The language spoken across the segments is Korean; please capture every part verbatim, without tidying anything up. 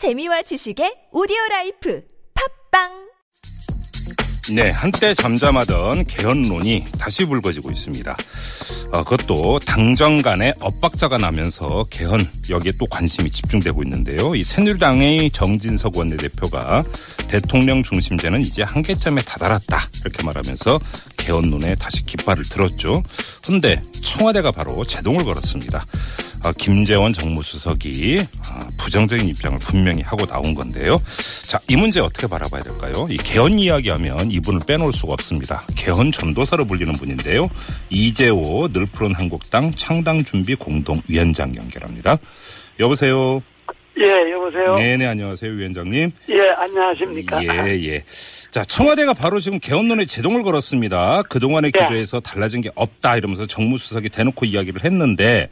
재미와 지식의 오디오라이프 팝빵. 네, 한때 잠잠하던 개헌론이 다시 불거지고 있습니다. 어, 그것도 당정 간에 엇박자가 나면서 개헌, 여기에 또 관심이 집중되고 있는데요. 이 새누리당의 정진석 원내대표가 대통령 중심제는 이제 한계점에 다다랐다 이렇게 말하면서 개헌론에 다시 깃발을 들었죠. 그런데 청와대가 바로 제동을 걸었습니다. 어, 김재원 정무수석이 어, 부정적인 입장을 분명히 하고 나온 건데요. 자, 이 문제 어떻게 바라봐야 될까요? 이 개헌 이야기하면 이분을 빼놓을 수가 없습니다. 개헌 전도사로 불리는 분인데요. 이재오 늘푸른한국당 창당준비 공동위원장 연결합니다. 여보세요. 예, 여보세요. 네네, 안녕하세요, 위원장님. 예, 안녕하십니까. 예, 예. 자, 청와대가 바로 지금 개헌론에 제동을 걸었습니다. 그동안의 예. 기조에서 달라진 게 없다 이러면서 정무수석이 대놓고 이야기를 했는데.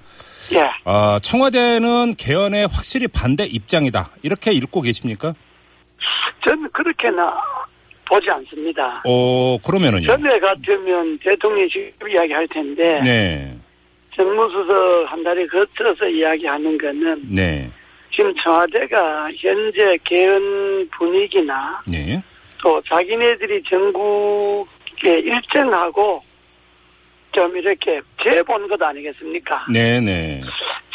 예. 아, 청와대는 개헌에 확실히 반대 입장이다 이렇게 읽고 계십니까? 저는 그렇게는 보지 않습니다. 어, 그러면은요. 전에 같으면 대통령이 직접 이야기할 텐데. 네. 정무수석 한 달에 거쳐서 이야기하는 거는. 네. 지금 청와대가 현재 개헌 분위기나. 네. 또 자기네들이 전국에 일정하고. 좀 이렇게 재본 것 아니겠습니까? 네네.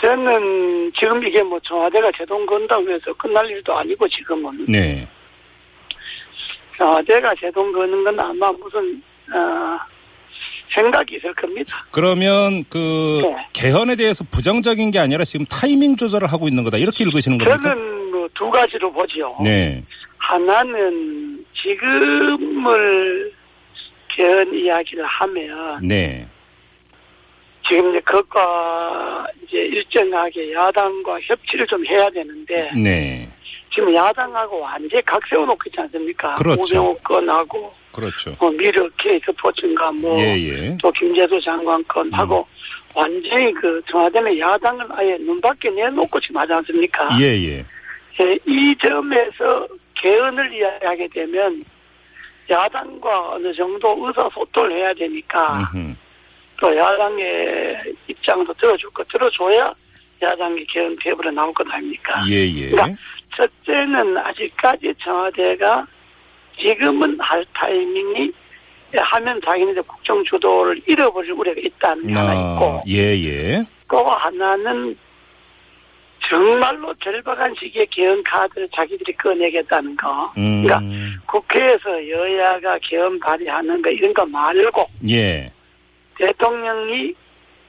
저는 지금 이게 뭐 청와대가 제동 건다고 해서 끝날 일도 아니고 지금은. 네. 청와대가 제동 거는 건 아마 무슨 어, 생각이 있을 겁니다. 그러면 그 네. 개헌에 대해서 부정적인 게 아니라 지금 타이밍 조절을 하고 있는 거다 이렇게 읽으시는 겁니까? 저는 뭐 두 가지로 보죠. 네. 하나는 지금을 개헌 이야기를 하면. 네. 지금 이제 그것과 이제 일정하게 야당과 협치를 좀 해야 되는데. 네. 지금 야당하고 완전히 각 세워놓고 있지 않습니까? 그렇죠. 오병옥 건하고. 그렇죠. 뭐 미르 K스포츠인가 뭐. 예, 예. 또 김재도 장관 건하고. 음. 완전히 그 청와대는 야당을 아예 눈 밖에 내놓고 지금 하지 않습니까? 예, 예. 예, 이 점에서 개헌을 이야기하게 되면 야당과 어느 정도 의사소통을 해야 되니까. 으흠. 또 야당의 입장도 들어줄 거 들어줘야 야당이 개헌 테이블에 나올 것 아닙니까? 예, 예. 그러니까 첫째는 아직까지 청와대가 지금은 할 타이밍이 하면 자기네들 국정 주도를 잃어버릴 우려가 있다는 아, 하나 있고. 예, 예. 또 하나는 정말로 절박한 시기에 개헌 카드를 자기들이 꺼내겠다는 거. 음. 그러니까 국회에서 여야가 개헌 발의하는 거 이런 거 말고. 예. 대통령이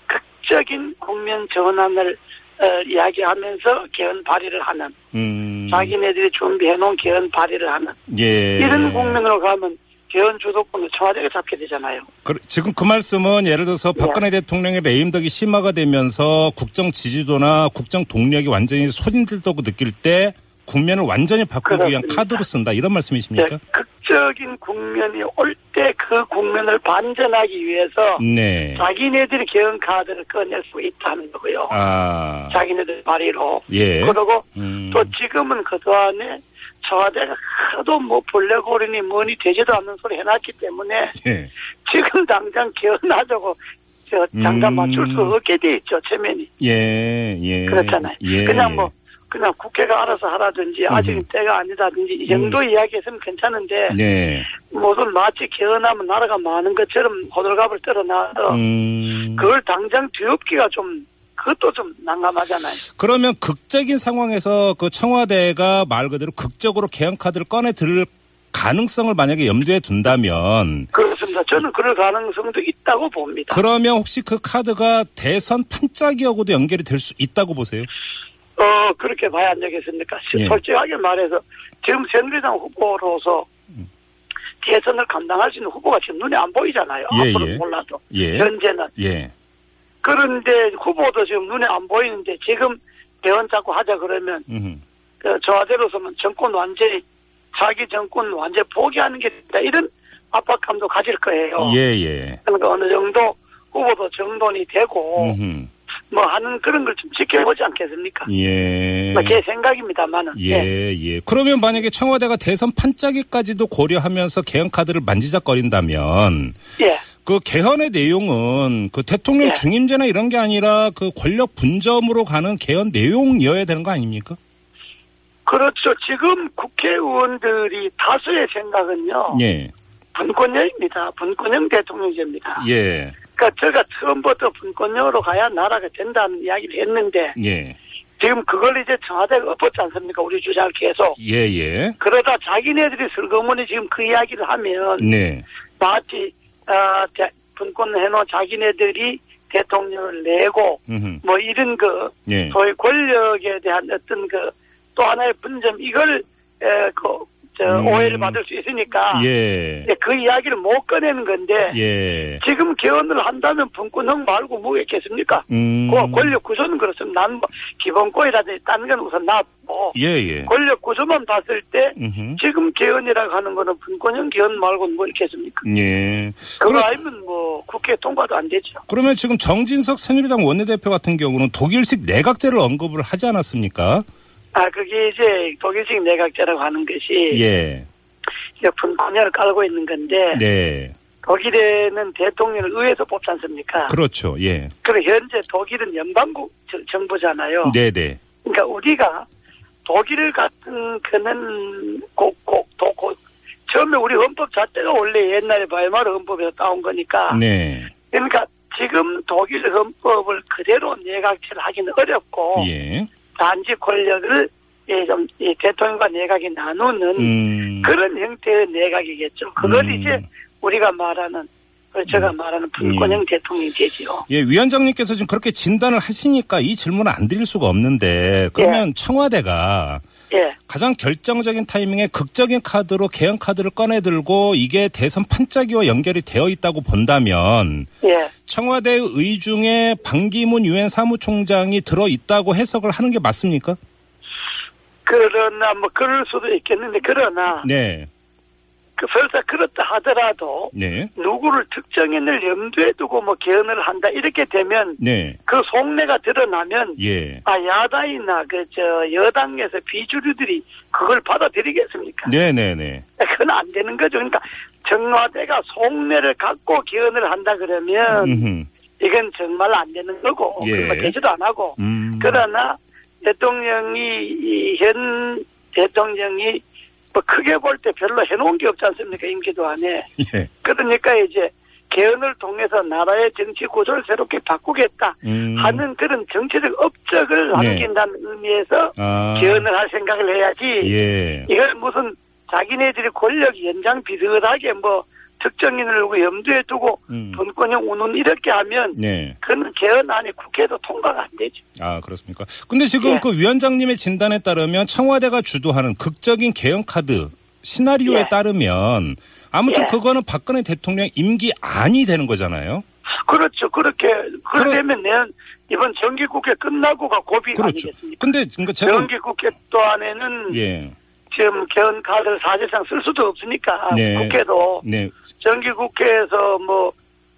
극적인 국면 전환을 어, 이야기하면서 개헌 발의를 하는. 음. 자기네들이 준비해놓은 개헌 발의를 하는. 예. 이런 국면으로 가면 개헌 주도권을 청와대가 잡게 되잖아요. 그, 지금 그 말씀은 예를 들어서 박근혜 예. 대통령의 레임덕이 심화가 되면서 국정 지지도나 국정 동력이 완전히 소진된다고 느낄 때 국면을 완전히 바꾸기 그렇습니다. 위한 카드로 쓴다 이런 말씀이십니까? 예, 극적인 국면이 올 때 그 국면을 반전하기 위해서 네. 자기네들이 개헌 카드를 꺼낼 수 있다는 거고요. 아. 자기네들 발의로. 예. 그리고 음. 또 지금은 그동안에 청와대가 하도 뭐 벌레고리니 뭐니 되지도 않는 소리 해놨기 때문에 예. 지금 당장 개헌하자고 저 장단 음. 맞출 수 없게 돼 있죠, 체면이. 예, 예. 그렇잖아요. 예. 그냥 뭐 그냥 국회가 알아서 하라든지 아직 음. 때가 아니다든지 이 정도 음. 이야기했으면 괜찮은데 네. 무슨 마치 개헌하면 나라가 많은 것처럼 호들갑을 떨어놔서 음. 그걸 당장 뒤엎기가 좀 그것도 좀 난감하잖아요. 그러면 극적인 상황에서 그 청와대가 말 그대로 극적으로 개헌 카드를 꺼내 들 가능성을 만약에 염두에 둔다면. 그렇습니다. 저는 그럴 가능성도 있다고 봅니다. 그러면 혹시 그 카드가 대선 판짜기하고도 연결이 될 수 있다고 보세요? 어, 그렇게 봐야 안 되겠습니까? 예. 솔직하게 말해서 지금 새누리당 후보로서 음. 대선을 감당할 수 있는 후보가 지금 눈에 안 보이잖아요. 예, 앞으로 예. 몰라도. 예. 현재는. 예. 그런데 후보도 지금 눈에 안 보이는데 지금 대원 자꾸 하자 그러면 음흠. 그 저하대로서는 정권 완전히 자기 정권 완전히 포기하는 게 있다. 이런 압박감도 가질 거예요. 예, 예. 그러니까 어느 정도 후보도 정돈이 되고 음흠. 뭐 하는 그런 걸 좀 지켜보지 않겠습니까? 예. 제 생각입니다만은. 예, 예, 예. 그러면 만약에 청와대가 대선 판짜기까지도 고려하면서 개헌 카드를 만지작거린다면. 예. 그 개헌의 내용은 그 대통령 예. 중임제나 이런 게 아니라 그 권력 분점으로 가는 개헌 내용이어야 되는 거 아닙니까? 그렇죠. 지금 국회의원들이 다수의 생각은요. 예. 분권형입니다. 분권형 대통령제입니다. 예. 그러니까 제가 처음부터 분권형으로 가야 나라가 된다는 이야기를 했는데 예. 지금 그걸 이제 청와대가 엎었지 않습니까? 우리 주장을 계속. 예예. 그러다 자기네들이 슬그머니 지금 그 이야기를 하면 네. 마치 어, 분권해놓은 자기네들이 대통령을 내고 음흠. 뭐 이런 그 예. 소위 권력에 대한 어떤 그 또 하나의 분점 이걸 에, 그 저 오해를 음. 받을 수 있으니까 예. 그 이야기를 못 꺼내는 건데 예. 지금 개헌을 한다면 분권형 말고 뭐 있겠습니까? 음. 그 권력 구조는 그렇습니다. 난 기본권이라든지 다른 건 우선 놔두고 예예. 권력 구조만 봤을 때 음흠. 지금 개헌이라고 하는 거는 분권형 개헌 말고는 뭐 있겠습니까? 예. 그거 그럼, 아니면 뭐 국회 통과도 안 되죠. 그러면 지금 정진석 새누리당 원내대표 같은 경우는 독일식 내각제를 언급을 하지 않았습니까? 아, 그게 이제 독일식 내각제라고 하는 것이. 예. 분권형을 깔고 있는 건데. 네. 독일에는 대통령을 의회에서 뽑지 않습니까? 그렇죠, 예. 그리고 현재 독일은 연방국 정부잖아요. 네네. 그러니까 우리가 독일 같은 거는 꼭, 꼭, 또, 꼭. 처음에 우리 헌법 자체가 원래 옛날에 바이마르 헌법에서 따온 거니까. 네. 그러니까 지금 독일 헌법을 그대로 내각제를 하기는 어렵고. 예. 단지 권력을 좀 대통령과 내각이 나누는 음. 그런 형태의 내각이겠죠. 그걸 음. 이제 우리가 말하는, 제가 말하는 분권형 예. 대통령제지요. 예, 위원장님께서 지금 그렇게 진단을 하시니까 이 질문을 안 드릴 수가 없는데 그러면 예. 청와대가 예. 가장 결정적인 타이밍에 극적인 카드로 개헌 카드를 꺼내들고 이게 대선 판짜기와 연결이 되어 있다고 본다면 예. 청와대 의중에 반기문 유엔 사무총장이 들어있다고 해석을 하는 게 맞습니까? 그러나 뭐 그럴 수도 있겠는데 그러나 네. 그 설사 그렇다 하더라도 네. 누구를 특정인을 염두에 두고 뭐 개헌을 한다 이렇게 되면 네. 그 속내가 드러나면 예. 아 야당이나 그 저 여당에서 비주류들이 그걸 받아들이겠습니까? 네네네. 그건 안 되는 거죠. 그러니까 청와대가 속내를 갖고 개헌을 한다 그러면 음흠. 이건 정말 안 되는 거고 예. 그런 거 되지도 안 하고 음. 그러나 대통령이 현 대통령이 뭐 크게 볼 때 별로 해놓은 게 없지 않습니까? 임기도 안에. 예. 그러니까 이제 개헌을 통해서 나라의 정치 구조를 새롭게 바꾸겠다 음. 하는 그런 정치적 업적을 남긴다는 예. 의미에서 아. 개헌을 할 생각을 해야지 예. 이걸 무슨 자기네들이 권력 연장 비슷하게 뭐 특정인을 염두에 두고 음. 분권형 운운 이렇게 하면 네. 그건 개헌안이 국회에도 통과가 안 되죠. 아 그렇습니까? 근데 지금 예. 그 위원장님의 진단에 따르면 청와대가 주도하는 극적인 개헌 카드 시나리오에 예. 따르면 아무튼 예. 그거는 박근혜 대통령 임기 안이 되는 거잖아요. 그렇죠. 그렇게 그러려면 그러... 이번 정기국회 끝나고가 고비 그렇죠. 아니겠습니까? 근데 그러니까 제가... 정기국회 또 안에는. 예. 지금 개헌 카드를 사실상 쓸 수도 없으니까 네. 국회도 네. 정기국회에서 뭐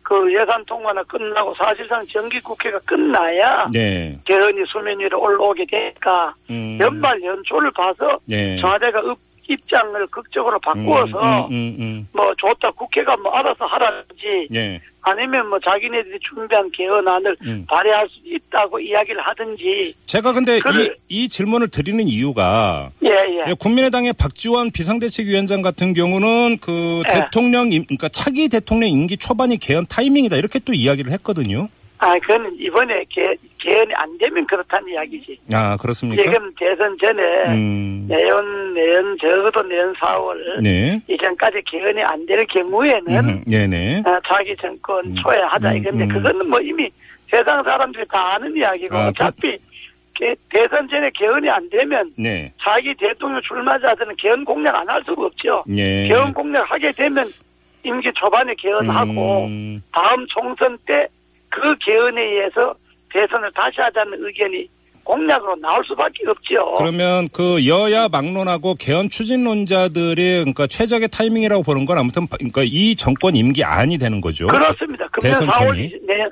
그 예산 통과나 끝나고 사실상 정기국회가 끝나야 네. 개헌이 수면 위로 올라오게 되니까 음. 연말 연초를 봐서 네. 청와대가 입장을 극적으로 바꾸어서 음, 음, 음, 음. 뭐 좋다 국회가 뭐 알아서 하라든지 네. 아니면 뭐 자기네들이 준비한 개헌안을 음. 발의할 수 있다고 이야기를 하든지. 제가 근데 이, 이 질문을 드리는 이유가 예, 예. 국민의당의 박지원 비상대책위원장 같은 경우는 그 예. 대통령 그러니까 차기 대통령 임기 초반이 개헌 타이밍이다 이렇게 또 이야기를 했거든요. 아, 그건 이번에 개, 개헌이 안 되면 그렇다는 이야기지. 아, 그렇습니까? 지금 대선 전에, 음. 내년, 내년, 적어도 내년 사월. 네. 이전까지 개헌이 안 될 경우에는. 음. 네네. 아, 자기 정권 초에 하자 음. 이건데, 음. 그거는 뭐 이미 세상 사람들이 다 아는 이야기고, 아, 어차피 개, 대선 전에 개헌이 안 되면. 네. 자기 대통령 출마자들은 개헌 공략 안 할 수가 없죠. 네. 개헌 공략 하게 되면 임기 초반에 개헌하고, 음. 다음 총선 때 그 개헌에 의해서 대선을 다시 하자는 의견이 공약으로 나올 수밖에 없죠. 그러면 그 여야 막론하고 개헌 추진론자들이 그러니까 최적의 타이밍이라고 보는 건 아무튼 그러니까 이 정권 임기 안이 되는 거죠. 그렇습니다. 금년 사월, 내년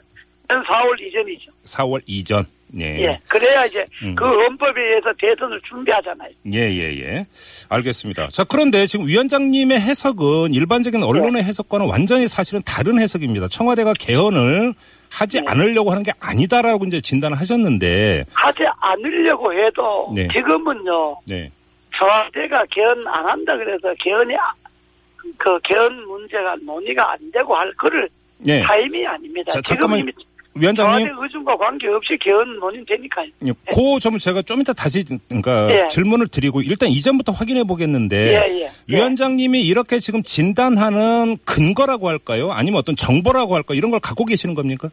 사월 이전이죠. 사월 이전. 네. 예. 그래야 이제 음. 그 헌법에 의해서 대선을 준비하잖아요. 예, 예, 예. 알겠습니다. 자, 그런데 지금 위원장님의 해석은 일반적인 언론의 예. 해석과는 완전히 사실은 다른 해석입니다. 청와대가 개헌을 하지 예. 않으려고 하는 게 아니다라고 이제 진단을 하셨는데. 하지 않으려고 해도 네. 지금은요. 네. 청와대가 개헌 안 한다 그래서 개헌이 그 개헌 문제가 논의가 안 되고 할 거를 네. 타임이 아닙니다. 자, 잠깐만 지금 위원장님. 청와대 의중과 관계없이 개헌 논의는 되니까요. 네. 그 점을 제가 좀 이따 다시 그러니까 예. 질문을 드리고 일단 이전부터 확인해 보겠는데 예, 예. 위원장님이 예. 이렇게 지금 진단하는 근거라고 할까요? 아니면 어떤 정보라고 할까요? 이런 걸 갖고 계시는 겁니까?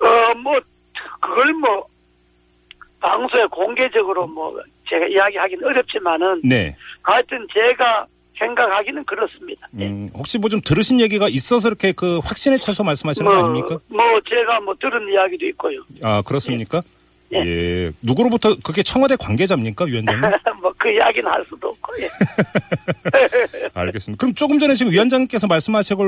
어, 뭐 그걸 뭐 방송에 공개적으로 뭐 제가 이야기하기는 어렵지만은 네. 하여튼 제가 생각하기는 그렇습니다. 음, 혹시 뭐 좀 들으신 얘기가 있어서 이렇게 그 확신에 차서 말씀하시는 뭐, 거 아닙니까? 뭐 제가 뭐 들은 이야기도 있고요. 아 그렇습니까? 예. 예. 예. 누구로부터 그게 청와대 관계자입니까, 위원장님? 뭐 그 이야기는 할 수도 없고. 예. 알겠습니다. 그럼 조금 전에 지금 위원장님께서 말씀하시고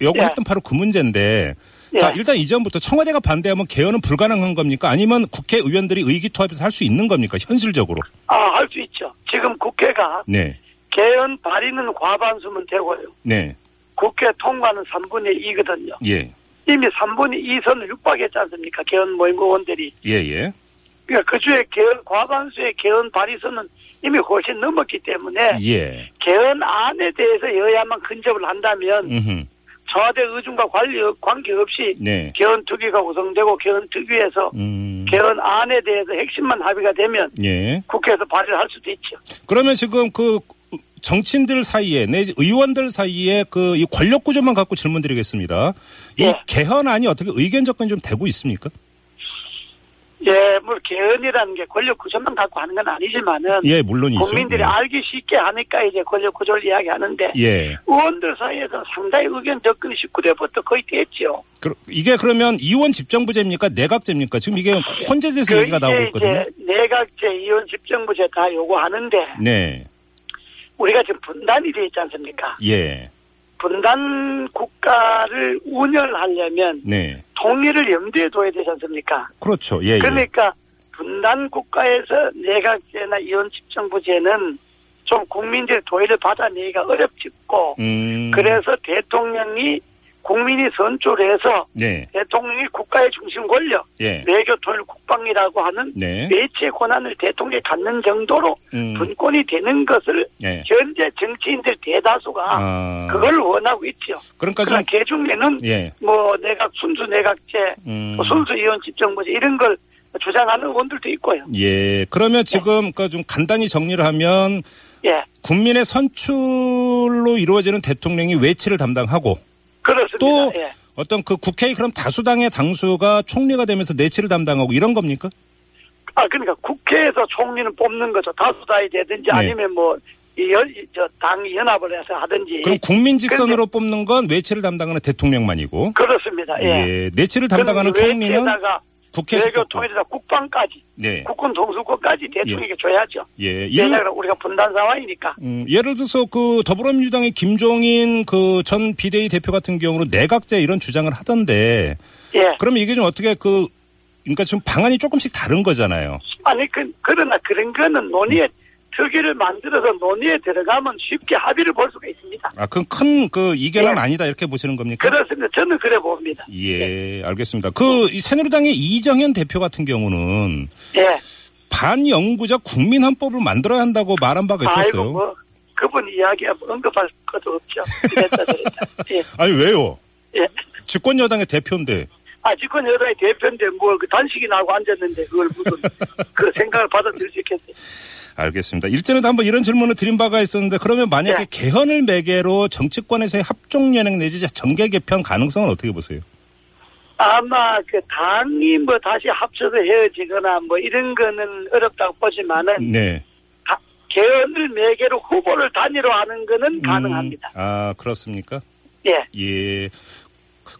요구했던 예. 바로 그 문제인데. 예. 자 일단 이전부터 청와대가 반대하면 개헌은 불가능한 겁니까? 아니면 국회의원들이 의기투합해서 할 수 있는 겁니까? 현실적으로? 아, 할 수 있죠. 지금 국회가 네. 개헌 발의는 과반수면 되고요. 네. 국회 통과는 삼분의 이거든요. 예. 이미 삼분의 이 선을 육박했지 않습니까? 개헌 모임의원들이. 예예. 그러니까 그 주에 개헌 과반수의 개헌 발의선은 이미 훨씬 넘었기 때문에 예. 개헌안에 대해서 여야만 근접을 한다면 음흠. 청와대 의중과 관계없이 네. 개헌특위가 구성되고 개헌특위에서 음. 개헌안에 대해서 핵심만 합의가 되면 예. 국회에서 발의를 할 수도 있죠. 그러면 지금 그 정치인들 사이에 내지 의원들 사이에 그 이 권력 구조만 갖고 질문드리겠습니다. 이 예. 개헌안이 어떻게 의견 접근이 좀 되고 있습니까? 예, 뭐 개헌이라는 게 권력 구조만 갖고 하는 건 아니지만은 예, 물론이죠. 국민들이 네. 알기 쉽게 하니까 이제 권력 구조를 이야기하는데 예. 의원들 사이에서 상당히 의견 접근이 십구 대부터 거의 됐죠. 그, 이게 그러면 이원 집정부제입니까? 내각제입니까? 지금 이게 혼재돼서 그 얘기가 나오고 있거든요. 내각제, 이원 집정부제 다 요구하는데 네. 우리가 지금 분단이 돼 있지 않습니까? 예. 분단 국가를 운영하려면 네. 통일을 염두에 둬야 되지 않습니까? 그렇죠. 예, 예. 그러니까 분단 국가에서 내각제나 이원집정부제는 좀 국민들의 도의를 받아내기가 어렵고 음. 그래서 대통령이 국민이 선출해서 네. 대통령이 국가의 중심 권력, 예. 외교, 통일, 국방이라고 하는 네. 외치의 권한을 대통령이 갖는 정도로 음. 분권이 되는 것을 예. 현재 정치인들 대다수가 아. 그걸 원하고 있죠. 그러니까 좀 개중에는 예. 뭐 내각 순수 내각제, 음. 순수 이원 집정부제 이런 걸 주장하는 의원들도 있고요. 예. 그러면 지금 예. 그러니까 좀 간단히 정리를 하면 예. 국민의 선출로 이루어지는 대통령이 외치를 담당하고. 그렇습니다. 또 예. 어떤 그 국회의 그럼 다수당의 당수가 총리가 되면서 내치를 담당하고 이런 겁니까? 아 그러니까 국회에서 총리는 뽑는 거죠. 다수당이 되든지 네. 아니면 뭐 저 당 연합을 해서 하든지. 그럼 국민 직선으로 뽑는 건 외치를 담당하는 대통령만이고. 그렇습니다. 예. 예. 내치를 담당하는 총리는 국회에서 외교 통일에서 국방까지, 네. 국군 동수권까지 대통령에게 예. 줘야죠. 예, 왜냐하면 우리가 분단 상황이니까. 음, 예를 들어서 그 더불어민주당의 김종인 그 전 비대위 대표 같은 경우는 내각제 이런 주장을 하던데, 예. 그러면 이게 좀 어떻게 그 그러니까 지금 방안이 조금씩 다른 거잖아요. 아니 그 그러나 그런 거는 논의에 특위를 만들어서 논의에 들어가면 쉽게 합의를 볼 수가 있습니다. 아, 그럼 큰 그 이견은 예. 아니다 이렇게 보시는 겁니까? 그렇습니다. 저는 그래 봅니다. 예, 예. 알겠습니다. 그 이 새누리당의 이정현 대표 같은 경우는 예. 반영구적 국민헌법을 만들어야 한다고 말한 바가 있었어요. 아이고, 뭐 그분 이야기에 언급할 것도 없죠. 이랬다 저랬다. 예. 아니 왜요? 예. 집권 여당의 대표인데. 아, 집권 여당의 대표인데 뭐 그 단식이 나고 앉았는데 그걸 무슨 그 생각을 받아들일 수 있겠어요? 알겠습니다. 일전에도 한번 이런 질문을 드린 바가 있었는데 그러면 만약에 네. 개헌을 매개로 정치권에서의 합종연행 내지 정계 개편 가능성은 어떻게 보세요? 아마 그 당이 뭐 다시 합쳐서 헤어지거나 뭐 이런 거는 어렵다고 보지만은 네. 개헌을 매개로 후보를 단일화하는 거는 가능합니다. 음, 아 그렇습니까? 예. 예.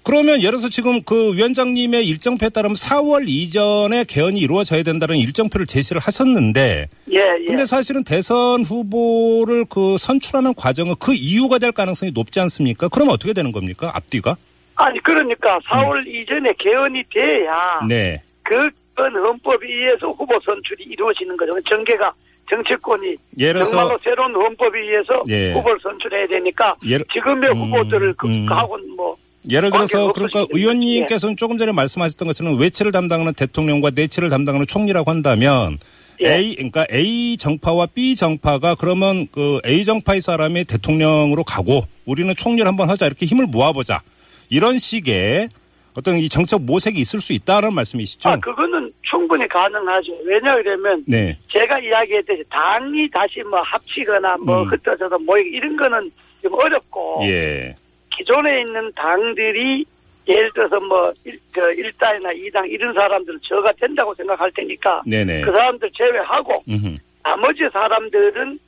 그러면 예를 들어서 지금 그 위원장님의 일정표에 따르면 사월 이전에 개헌이 이루어져야 된다는 일정표를 제시를 하셨는데 예, 예. 근데 사실은 대선 후보를 그 선출하는 과정은 그 이유가 될 가능성이 높지 않습니까? 그럼 어떻게 되는 겁니까? 앞뒤가? 아니 그러니까 사월 음. 이전에 개헌이 돼야 네. 그 헌법에 의해서 후보 선출이 이루어지는 거죠. 정계가 정치권이 정말로 새로운 헌법에 의해서 예. 후보를 선출해야 되니까 예를, 지금의 음, 후보들을 그, 음. 하고는 뭐 예를 들어서 그러니까 의원님께서는 조금 전에 말씀하셨던 것처럼 외치를 담당하는 대통령과 내치를 담당하는 총리라고 한다면 예. A, 그러니까 A 정파와 B 정파가 그러면 그 A 정파의 사람이 대통령으로 가고 우리는 총리를 한번 하자 이렇게 힘을 모아보자 이런 식의 어떤 이 정책 모색이 있을 수 있다는 말씀이시죠? 아, 그거는 충분히 가능하죠. 왜냐하면 네. 제가 이야기했듯이 당이 다시 뭐 합치거나 뭐 음. 흩어져서 모이고 이런 거는 좀 어렵고 예. 기존에 있는 당들이 예를 들어서 뭐 일 당이나 이 당 이런 사람들은 저가 된다고 생각할 테니까 네네. 그 사람들 제외하고 음흠. 나머지 사람들은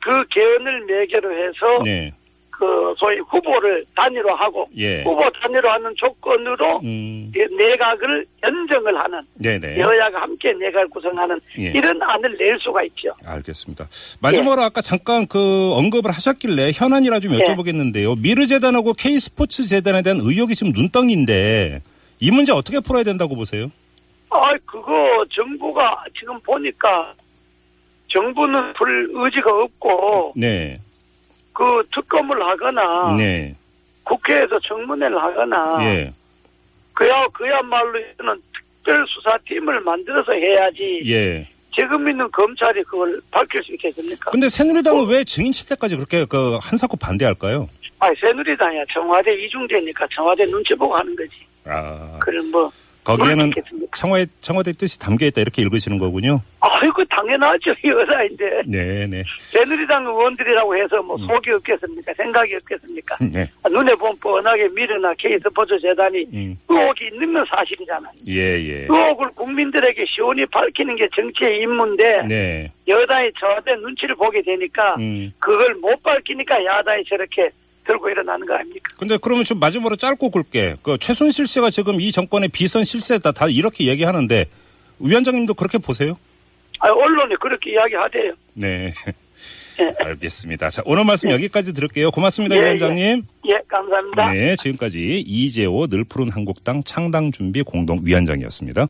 그 개헌을 매개로 해서 네. 그 소위 후보를 단일화하고 예. 후보 단일화하는 조건으로 음. 내각을 연정을 하는 네네. 여야가 함께 내각을 구성하는 예. 이런 안을 낼 수가 있죠. 알겠습니다. 마지막으로 예. 아까 잠깐 그 언급을 하셨길래 현안이라 좀 여쭤보겠는데요. 예. 미르재단하고 K스포츠재단에 대한 의혹이 지금 눈덩이인데 이 문제 어떻게 풀어야 된다고 보세요? 아, 그거 정부가 지금 보니까 정부는 풀 의지가 없고 네. 그 특검을 하거나 네. 국회에서 청문회를 하거나 예. 그야 그야말로 이는 특별수사팀을 만들어서 해야지 예. 지금 있는 검찰이 그걸 밝힐 수 있겠습니까? 근데 새누리당은 어? 왜 증인 채택까지 그렇게 그 한사코 반대할까요? 아, 새누리당이야 청와대 이중대니까 청와대 눈치 보고 하는 거지. 아, 그럼 뭐 거기에는 청와대 청와대 뜻이 담겨 있다 이렇게 읽으시는 거군요. 아이고 당연하죠 이 여자인데. 네네. 새누리당 의원들이라고 해서 뭐 속이 음. 없겠습니까? 생각이 없겠습니까? 네. 아, 눈에 보면 뻔하게 미르나 K스포츠 재단이 음. 의혹이 있는 건 사실이잖아요. 예예. 의혹을 국민들에게 시원히 밝히는 게 정치의 임무인데 네. 여당이 저한테 눈치를 보게 되니까 음. 그걸 못 밝히니까 야당이 저렇게. 들고 일어나는 거 아닙니까? 근데 그러면 좀 마지막으로 짧고 굵게 그 최순실 씨가 지금 이 정권의 비선 실세다 다 이렇게 얘기하는데 위원장님도 그렇게 보세요? 아, 언론이 그렇게 이야기하대요. 네. 네. 알겠습니다. 자, 오늘 말씀 네. 여기까지 들을게요. 고맙습니다, 예, 위원장님. 예. 예, 감사합니다. 네, 지금까지 이재오 늘푸른한국당 창당준비 공동위원장이었습니다.